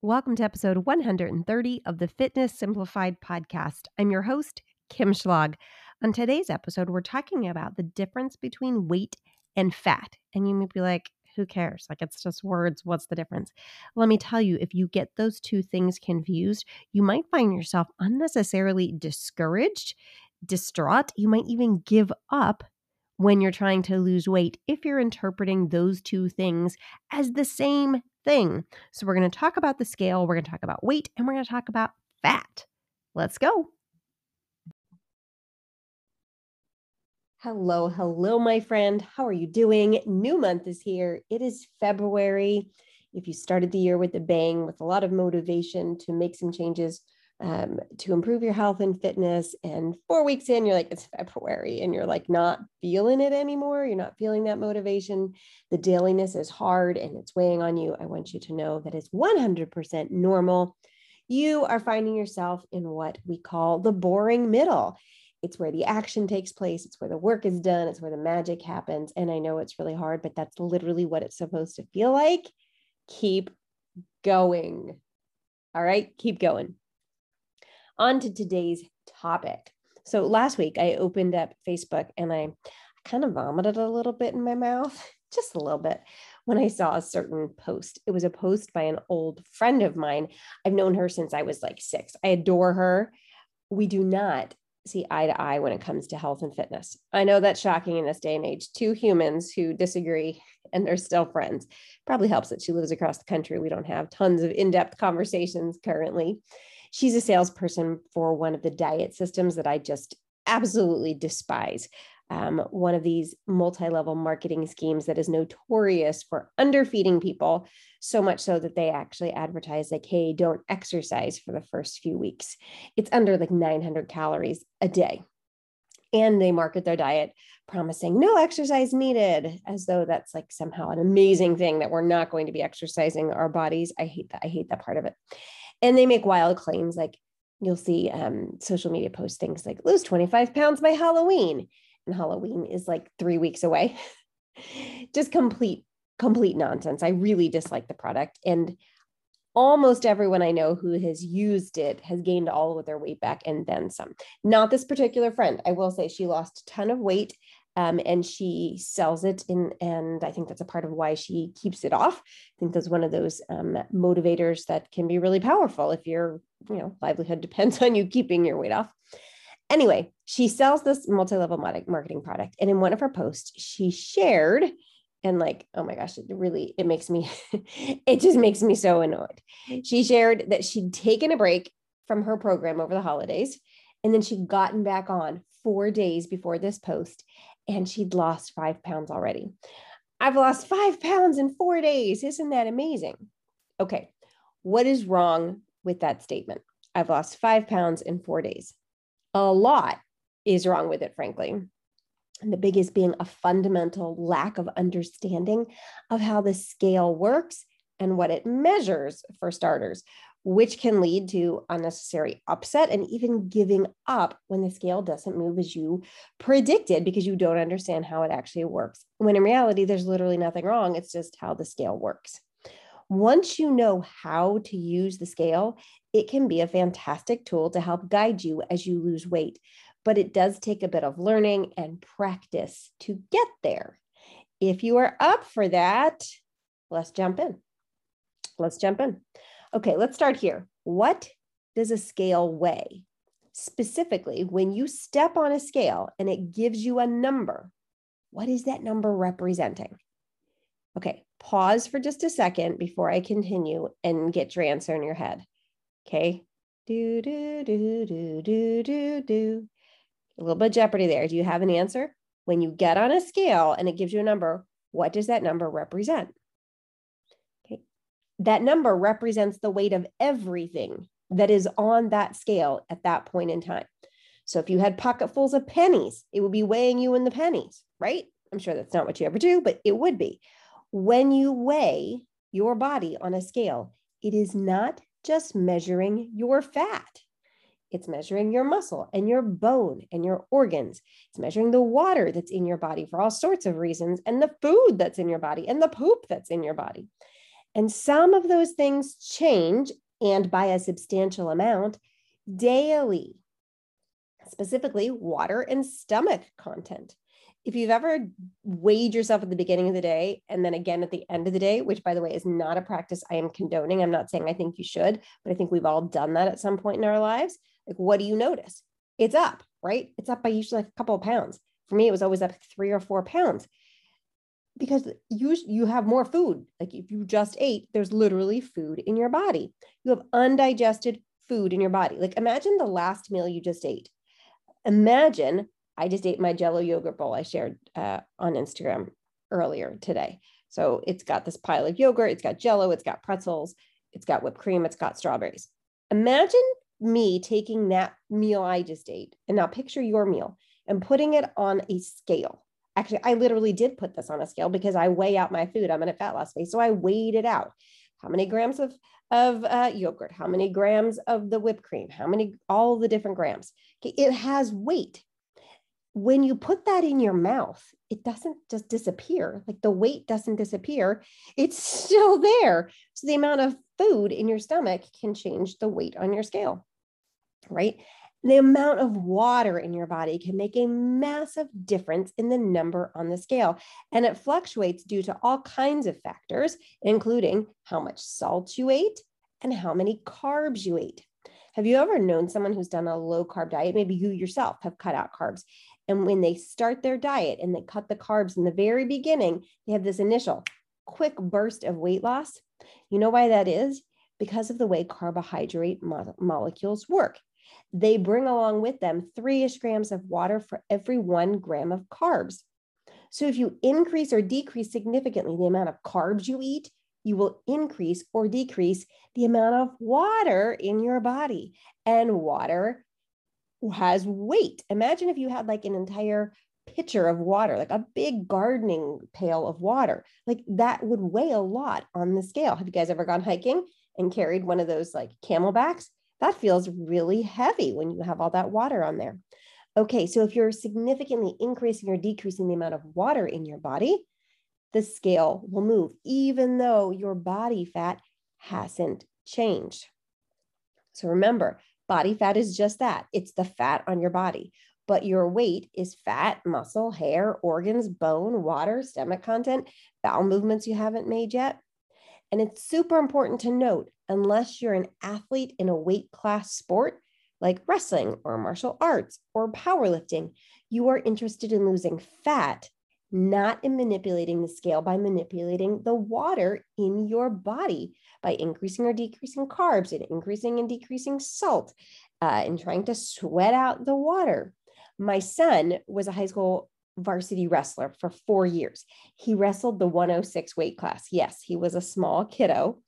Welcome to episode 130 of the Fitness Simplified Podcast. I'm your host, Kim Schlag. On today's episode, we're talking about the difference between weight and fat. And you may be like, who cares? Like, it's just words. What's the difference? Let me tell you, if you get those two things confused, you might find yourself unnecessarily discouraged, distraught. You might even give up when you're trying to lose weight if you're interpreting those two things as the same thing. So we're going to talk about the scale, we're going to talk about weight, and we're going to talk about fat. Let's go. Hello, my friend. How are you doing? New month is here. It is February. If you started the year with a bang, with a lot of motivation to make some changes to improve your health and fitness, and 4 weeks in, you're like, it's February, and you're like not feeling it anymore. You're not feeling that motivation. The dailiness is hard and it's weighing on you. I want you to know that it's 100% normal. You are finding yourself in what we call the boring middle. It's where the action takes place. It's where the work is done. It's where the magic happens. And I know it's really hard, but that's literally what it's supposed to feel like. Keep going. All right, keep going. On to today's topic. So last week I opened up Facebook and I kind of vomited a little bit in my mouth, just a little bit, when I saw a certain post. It was a post by an old friend of mine. I've known her since I was like 6. I adore her. We do not see eye to eye when it comes to health and fitness. I know that's shocking in this day and age. Two humans who disagree and they're still friends. Probably helps that she lives across the country. We don't have tons of in-depth conversations currently. She's a salesperson for one of the diet systems that I just absolutely despise. One of these multi-level marketing schemes that is notorious for underfeeding people, so much so that they actually advertise like, hey, don't exercise for the first few weeks. It's under like 900 calories a day. And they market their diet promising no exercise needed, as though that's like somehow an amazing thing that we're not going to be exercising our bodies. I hate that. I hate that part of it. And they make wild claims, like you'll see social media post things like lose 25 pounds by Halloween. And Halloween is like 3 weeks away. Just complete nonsense. I really dislike the product. And almost everyone I know who has used it has gained all of their weight back and then some. Not this particular friend. I will say she lost a ton of weight and she sells it. And I think that's a part of why she keeps it off. I think that's one of those motivators that can be really powerful if your livelihood depends on you keeping your weight off. Anyway, she sells this multi-level marketing product. And in one of her posts, she shared, and like, oh my gosh, it just makes me so annoyed. She shared that she'd taken a break from her program over the holidays, and then she'd gotten back on 4 days before this post, and she'd lost 5 pounds already. I've lost 5 pounds in 4 days. Isn't that amazing? Okay, what is wrong with that statement? I've lost 5 pounds in 4 days. A lot is wrong with it, frankly. And the biggest being a fundamental lack of understanding of how the scale works and what it measures, for starters, which can lead to unnecessary upset and even giving up when the scale doesn't move as you predicted because you don't understand how it actually works. When in reality, there's literally nothing wrong. It's just how the scale works. Once you know how to use the scale, it can be a fantastic tool to help guide you as you lose weight, but it does take a bit of learning and practice to get there. If you are up for that, let's jump in. Okay, let's start here. What does a scale weigh? Specifically, when you step on a scale and it gives you a number, what is that number representing? Okay, pause for just a second before I continue and get your answer in your head. Okay. Do, do, do, do, do, do, do. A little bit of jeopardy there. Do you have an answer? When you get on a scale and it gives you a number, what does that number represent? Okay. That number represents the weight of everything that is on that scale at that point in time. So if you had pocketfuls of pennies, it would be weighing you in the pennies, right? I'm sure that's not what you ever do, but it would be. When you weigh your body on a scale, it is not just measuring your fat. It's measuring your muscle and your bone and your organs. It's measuring the water that's in your body for all sorts of reasons, and the food that's in your body, and the poop that's in your body. And some of those things change, and by a substantial amount, daily, specifically water and stomach content. If you've ever weighed yourself at the beginning of the day and then again at the end of the day, which by the way is not a practice I am condoning, I'm not saying I think you should, but I think we've all done that at some point in our lives. Like, what do you notice? It's up, right? It's up by usually like a couple of pounds. For me, it was always up 3 or 4 pounds because you have more food. Like if you just ate, there's literally food in your body. You have undigested food in your body. Like imagine the last meal you just ate. Imagine I just ate my Jell-O yogurt bowl I shared on Instagram earlier today. So it's got this pile of yogurt, it's got Jell-O, it's got pretzels, it's got whipped cream, it's got strawberries. Imagine me taking that meal I just ate, and now picture your meal, and putting it on a scale. Actually, I literally did put this on a scale because I weigh out my food. I'm in a fat loss phase, so I weighed it out. How many grams of yogurt? How many grams of the whipped cream? How many, all the different grams? Okay, it has weight. When you put that in your mouth, it doesn't just disappear. Like the weight doesn't disappear. It's still there. So the amount of food in your stomach can change the weight on your scale, right? The amount of water in your body can make a massive difference in the number on the scale. And it fluctuates due to all kinds of factors, including how much salt you ate and how many carbs you ate. Have you ever known someone who's done a low carb diet? Maybe you yourself have cut out carbs. And when they start their diet and they cut the carbs in the very beginning, they have this initial quick burst of weight loss. You know why that is? Because of the way carbohydrate molecules work. They bring along with them 3-ish grams of water for every 1 gram of carbs. So if you increase or decrease significantly the amount of carbs you eat, you will increase or decrease the amount of water in your body. And water has weight. Imagine if you had like an entire pitcher of water, like a big gardening pail of water, like that would weigh a lot on the scale. Have you guys ever gone hiking and carried one of those like camelbacks? That feels really heavy when you have all that water on there. Okay, so if you're significantly increasing or decreasing the amount of water in your body, the scale will move, even though your body fat hasn't changed. So remember, body fat is just that. It's the fat on your body, but your weight is fat, muscle, hair, organs, bone, water, stomach content, bowel movements you haven't made yet. And it's super important to note, unless you're an athlete in a weight class sport like wrestling or martial arts or powerlifting, you are interested in losing fat, not in manipulating the scale by manipulating the water in your body, by increasing or decreasing carbs and increasing and decreasing salt and trying to sweat out the water. My son was a high school varsity wrestler for 4 years. He wrestled the 106 weight class. Yes, he was a small kiddo,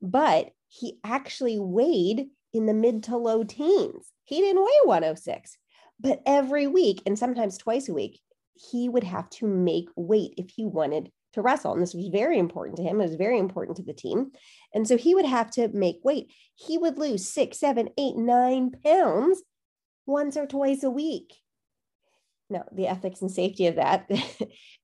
but he actually weighed in the mid to low teens. He didn't weigh 106, but every week and sometimes twice a week, he would have to make weight if he wanted to wrestle. And this was very important to him. It was very important to the team. And so he would have to make weight. He would lose 6, 7, 8, 9 pounds once or twice a week. No, the ethics and safety of that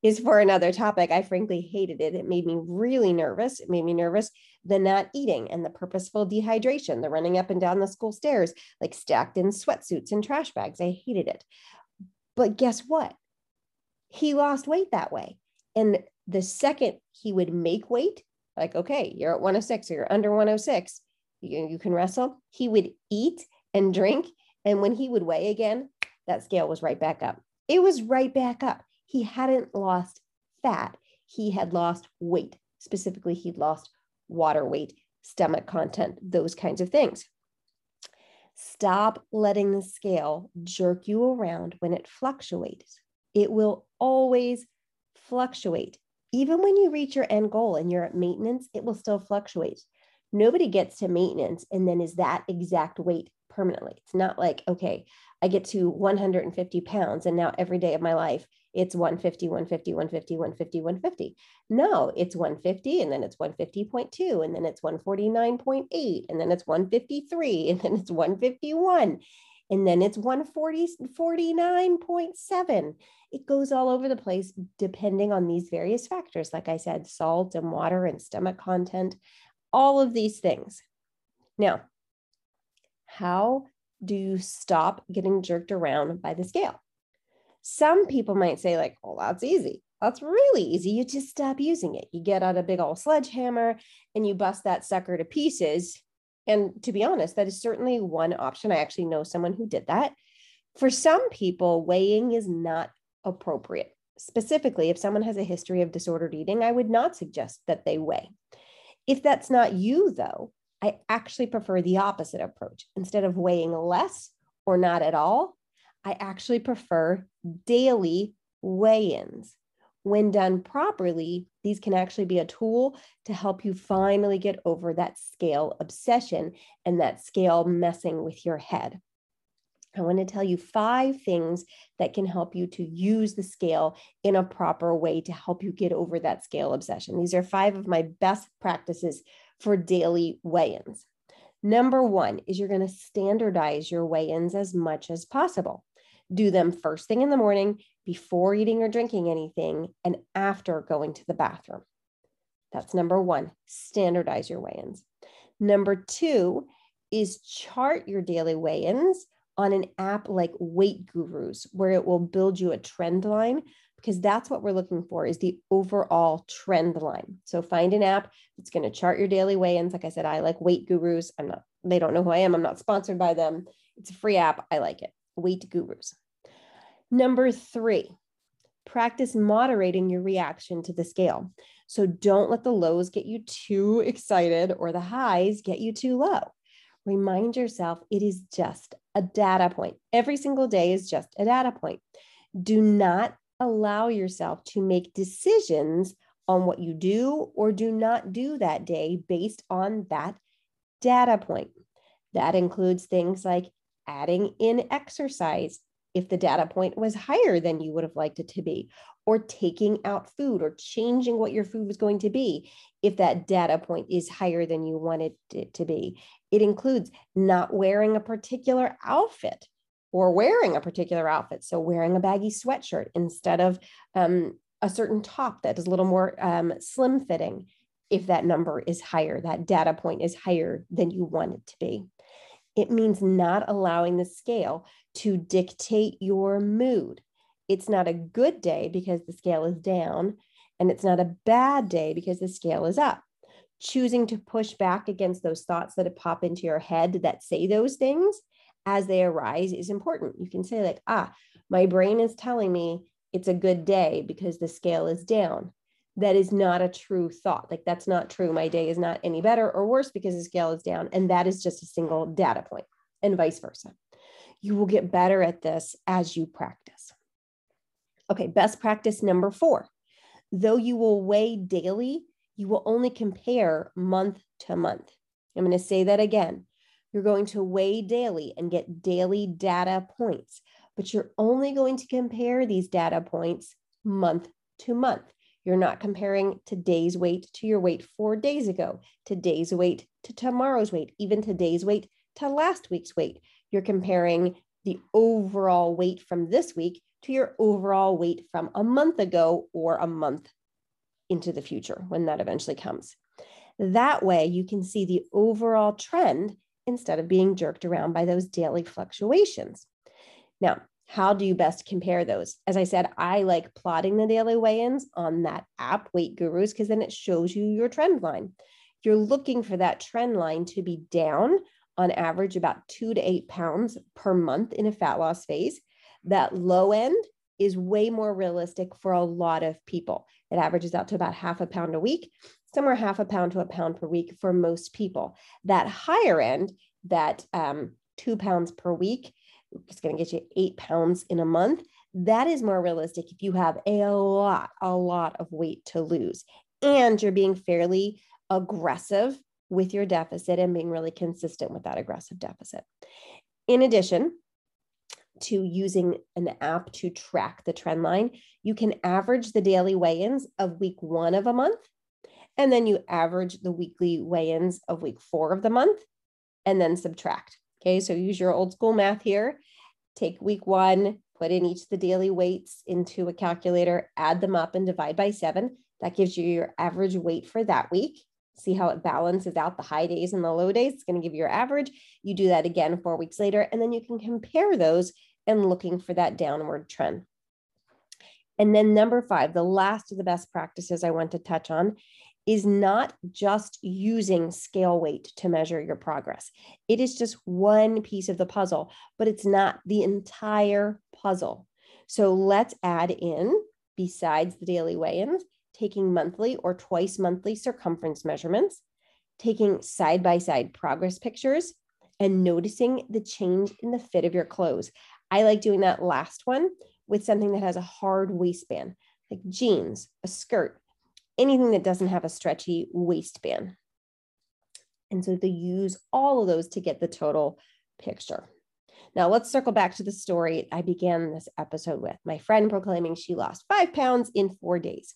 is for another topic. I frankly hated it. It made me really nervous. It made me nervous, the not eating and the purposeful dehydration, the running up and down the school stairs, like stacked in sweatsuits and trash bags. I hated it. But guess what? He lost weight that way. And the second he would make weight, like, okay, you're at 106 or you're under 106, you can wrestle. He would eat and drink. And when he would weigh again, that scale was right back up. It was right back up. He hadn't lost fat. He had lost weight. Specifically, he'd lost water weight, stomach content, those kinds of things. Stop letting the scale jerk you around when it fluctuates. It will always fluctuate. Even when you reach your end goal and you're at maintenance, it will still fluctuate. Nobody gets to maintenance and then is that exact weight permanently. It's not like, okay, I get to 150 pounds and now every day of my life, it's 150, 150, 150, 150, 150. No, it's 150 and then it's 150.2 and then it's 149.8 and then it's 153 and then it's 151. and then it's 140, 49.7. It goes all over the place depending on these various factors. Like I said, salt and water and stomach content, all of these things. Now, how do you stop getting jerked around by the scale? Some people might say like, oh, that's easy. That's really easy. You just stop using it. You get out a big old sledgehammer and you bust that sucker to pieces. And to be honest, that is certainly one option. I actually know someone who did that. For some people, weighing is not appropriate. Specifically, if someone has a history of disordered eating, I would not suggest that they weigh. If that's not you, though, I actually prefer the opposite approach. Instead of weighing less or not at all, I actually prefer daily weigh-ins. When done properly, these can actually be a tool to help you finally get over that scale obsession and that scale messing with your head. I want to tell you 5 things that can help you to use the scale in a proper way to help you get over that scale obsession. These are 5 of my best practices for daily weigh-ins. Number 1 is you're going to standardize your weigh-ins as much as possible. Do them first thing in the morning, before eating or drinking anything, and after going to the bathroom. That's number 1, standardize your weigh-ins. Number 2 is chart your daily weigh-ins on an app like Weight Gurus, where it will build you a trend line, because that's what we're looking for, is the overall trend line. So find an app that's going to chart your daily weigh-ins. Like I said, I like Weight Gurus. They don't know who I am. I'm not sponsored by them. It's a free app. I like it. Weight Gurus. Number 3, practice moderating your reaction to the scale. So don't let the lows get you too excited or the highs get you too low. Remind yourself it is just a data point. Every single day is just a data point. Do not allow yourself to make decisions on what you do or do not do that day based on that data point. That includes things like adding in exercise if the data point was higher than you would have liked it to be, or taking out food or changing what your food was going to be if that data point is higher than you wanted it to be. It includes not wearing a particular outfit or wearing a particular outfit. So wearing a baggy sweatshirt instead of a certain top that is a little more slim fitting if that number is higher, that data point is higher than you want it to be. It means not allowing the scale to dictate your mood. It's not a good day because the scale is down, and it's not a bad day because the scale is up. Choosing to push back against those thoughts that pop into your head that say those things as they arise is important. You can say like, my brain is telling me it's a good day because the scale is down. That is not a true thought. Like, that's not true. My day is not any better or worse because the scale is down. And that is just a single data point, and vice versa. You will get better at this as you practice. Okay, best practice number 4. Though you will weigh daily, you will only compare month to month. I'm going to say that again. You're going to weigh daily and get daily data points, but you're only going to compare these data points month to month. You're not comparing today's weight to your weight 4 days ago, today's weight to tomorrow's weight, even today's weight to last week's weight. You're comparing the overall weight from this week to your overall weight from a month ago or a month into the future when that eventually comes. That way you can see the overall trend instead of being jerked around by those daily fluctuations. Now, how do you best compare those? As I said, I like plotting the daily weigh-ins on that app, Weight Gurus, because then it shows you your trend line. You're looking for that trend line to be down on average about 2 to 8 pounds per month in a fat loss phase. That low end is way more realistic for a lot of people. It averages out to about 0.5 pound a week, somewhere 0.5 pound to 1 pound per week for most people. That higher end, that 2 pounds per week, it's going to get you 8 pounds in a month. That is more realistic if you have a lot of weight to lose and you're being fairly aggressive with your deficit and being really consistent with that aggressive deficit. In addition to using an app to track the trend line, you can average the daily weigh-ins of week 1 of a month, and then you average the weekly weigh-ins of week 4 of the month, and then subtract. Okay, so use your old school math here. Take week one, put in each of the daily weights into a calculator, add them up and divide by 7. That gives you your average weight for that week. See how it balances out the high days and the low days. It's going to give you your average. You do that again 4 weeks later, and then you can compare those and looking for that downward trend. And then number 5, the last of the best practices I want to touch on is not just using scale weight to measure your progress. It is just one piece of the puzzle, but it's not the entire puzzle. So let's add in, besides the daily weigh-ins, taking monthly or twice monthly circumference measurements, taking side-by-side progress pictures, and noticing the change in the fit of your clothes. I like doing that last one with something that has a hard waistband, like jeans, a skirt, anything that doesn't have a stretchy waistband. And so they use all of those to get the total picture. Now let's circle back to the story I began this episode with, my friend proclaiming she lost 5 pounds in 4 days.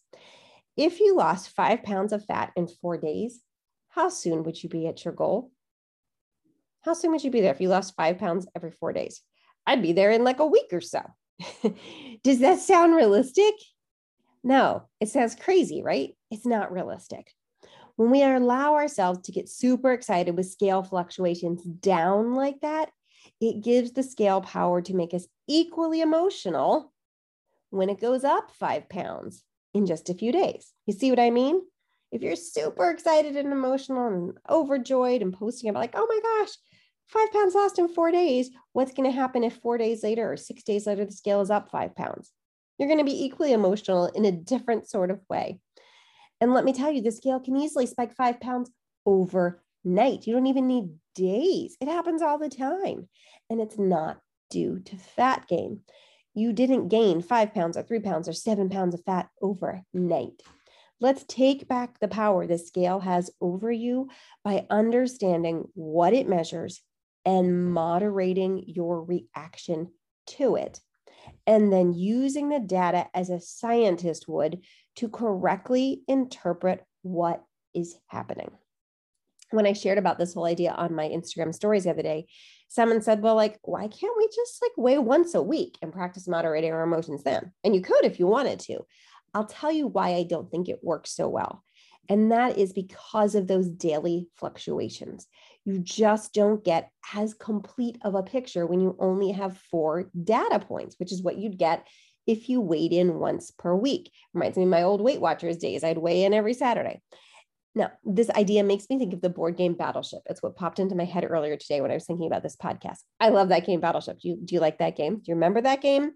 If you lost 5 pounds of fat in 4 days, how soon would you be at your goal? How soon would you be there if you lost 5 pounds every 4 days? I'd be there in like a week or so. Does that sound realistic? No, it sounds crazy, right? It's not realistic. When we allow ourselves to get super excited with scale fluctuations down like that, it gives the scale power to make us equally emotional when it goes up 5 pounds in just a few days. You see what I mean? If you're super excited and emotional and overjoyed and posting about like, oh my gosh, 5 pounds lost in 4 days, what's going to happen if 4 days later or 6 days later, the scale is up 5 pounds? You're going to be equally emotional in a different sort of way. And let me tell you, the scale can easily spike 5 pounds overnight. You don't even need days. It happens all the time. And it's not due to fat gain. You didn't gain 5 pounds or 3 pounds or 7 pounds of fat overnight. Let's take back the power the scale has over you by understanding what it measures and moderating your reaction to it. And then using the data as a scientist would to correctly interpret what is happening. When I shared about this whole idea on my Instagram stories the other day, someone said, well, like, why can't we just like weigh once a week and practice moderating our emotions then? And you could if you wanted to. I'll tell you why I don't think it works so well. And that is because of those daily fluctuations. You just don't get as complete of a picture when you only have 4 data points, which is what you'd get if you weighed in once per week. Reminds me of my old Weight Watchers days. I'd weigh in every Saturday. Now, this idea makes me think of the board game Battleship. It's what popped into my head earlier today when I was thinking about this podcast. I love that game, Battleship. Do you like that game? Do you remember that game?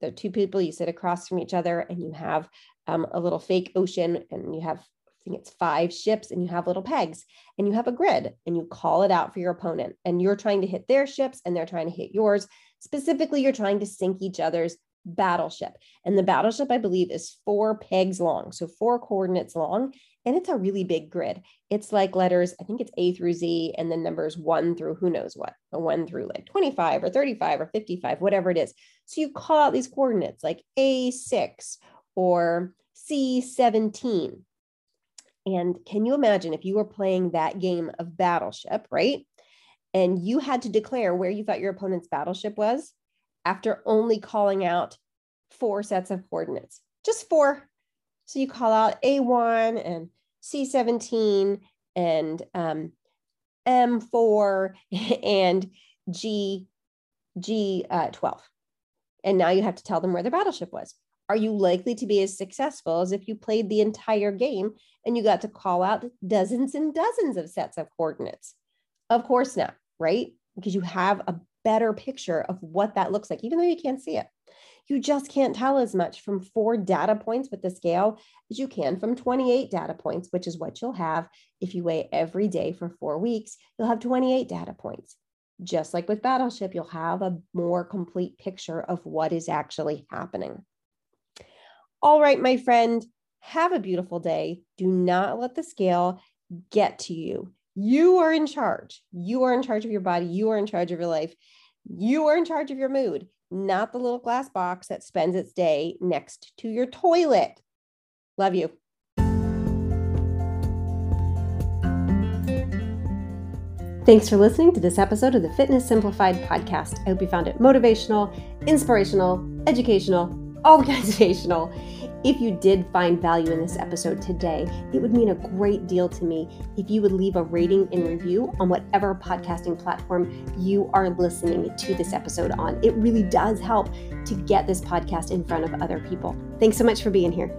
There are 2 people, you sit across from each other and you have a little fake ocean and you have, I think it's 5 ships, and you have little pegs and you have a grid and you call it out for your opponent and you're trying to hit their ships and they're trying to hit yours. Specifically, you're trying to sink each other's battleship. And the battleship, I believe, is 4 pegs long. So 4 coordinates long. And it's a really big grid. It's like letters, I think it's A through Z, and then numbers 1 through who knows what, or 1 through like 25 or 35 or 55, whatever it is. So you call out these coordinates like A6 or C17. And can you imagine if you were playing that game of Battleship, right? And you had to declare where you thought your opponent's battleship was after only calling out 4 sets of coordinates, just 4. So you call out A1 and C17 and M4 and G12. And now you have to tell them where their battleship was. Are you likely to be as successful as if you played the entire game and you got to call out dozens and dozens of sets of coordinates? Of course not, right? Because you have a better picture of what that looks like, even though you can't see it. You just can't tell as much from 4 data points with the scale as you can from 28 data points, which is what you'll have if you weigh every day for 4 weeks. You'll have 28 data points. Just like with Battleship, you'll have a more complete picture of what is actually happening. All right, my friend, have a beautiful day. Do not let the scale get to you. You are in charge. You are in charge of your body. You are in charge of your life. You are in charge of your mood, not the little glass box that spends its day next to your toilet. Love you. Thanks for listening to this episode of the Fitness Simplified Podcast. I hope you found it motivational, inspirational, educational, organizational. If you did find value in this episode today, it would mean a great deal to me if you would leave a rating and review on whatever podcasting platform you are listening to this episode on. It really does help to get this podcast in front of other people. Thanks so much for being here.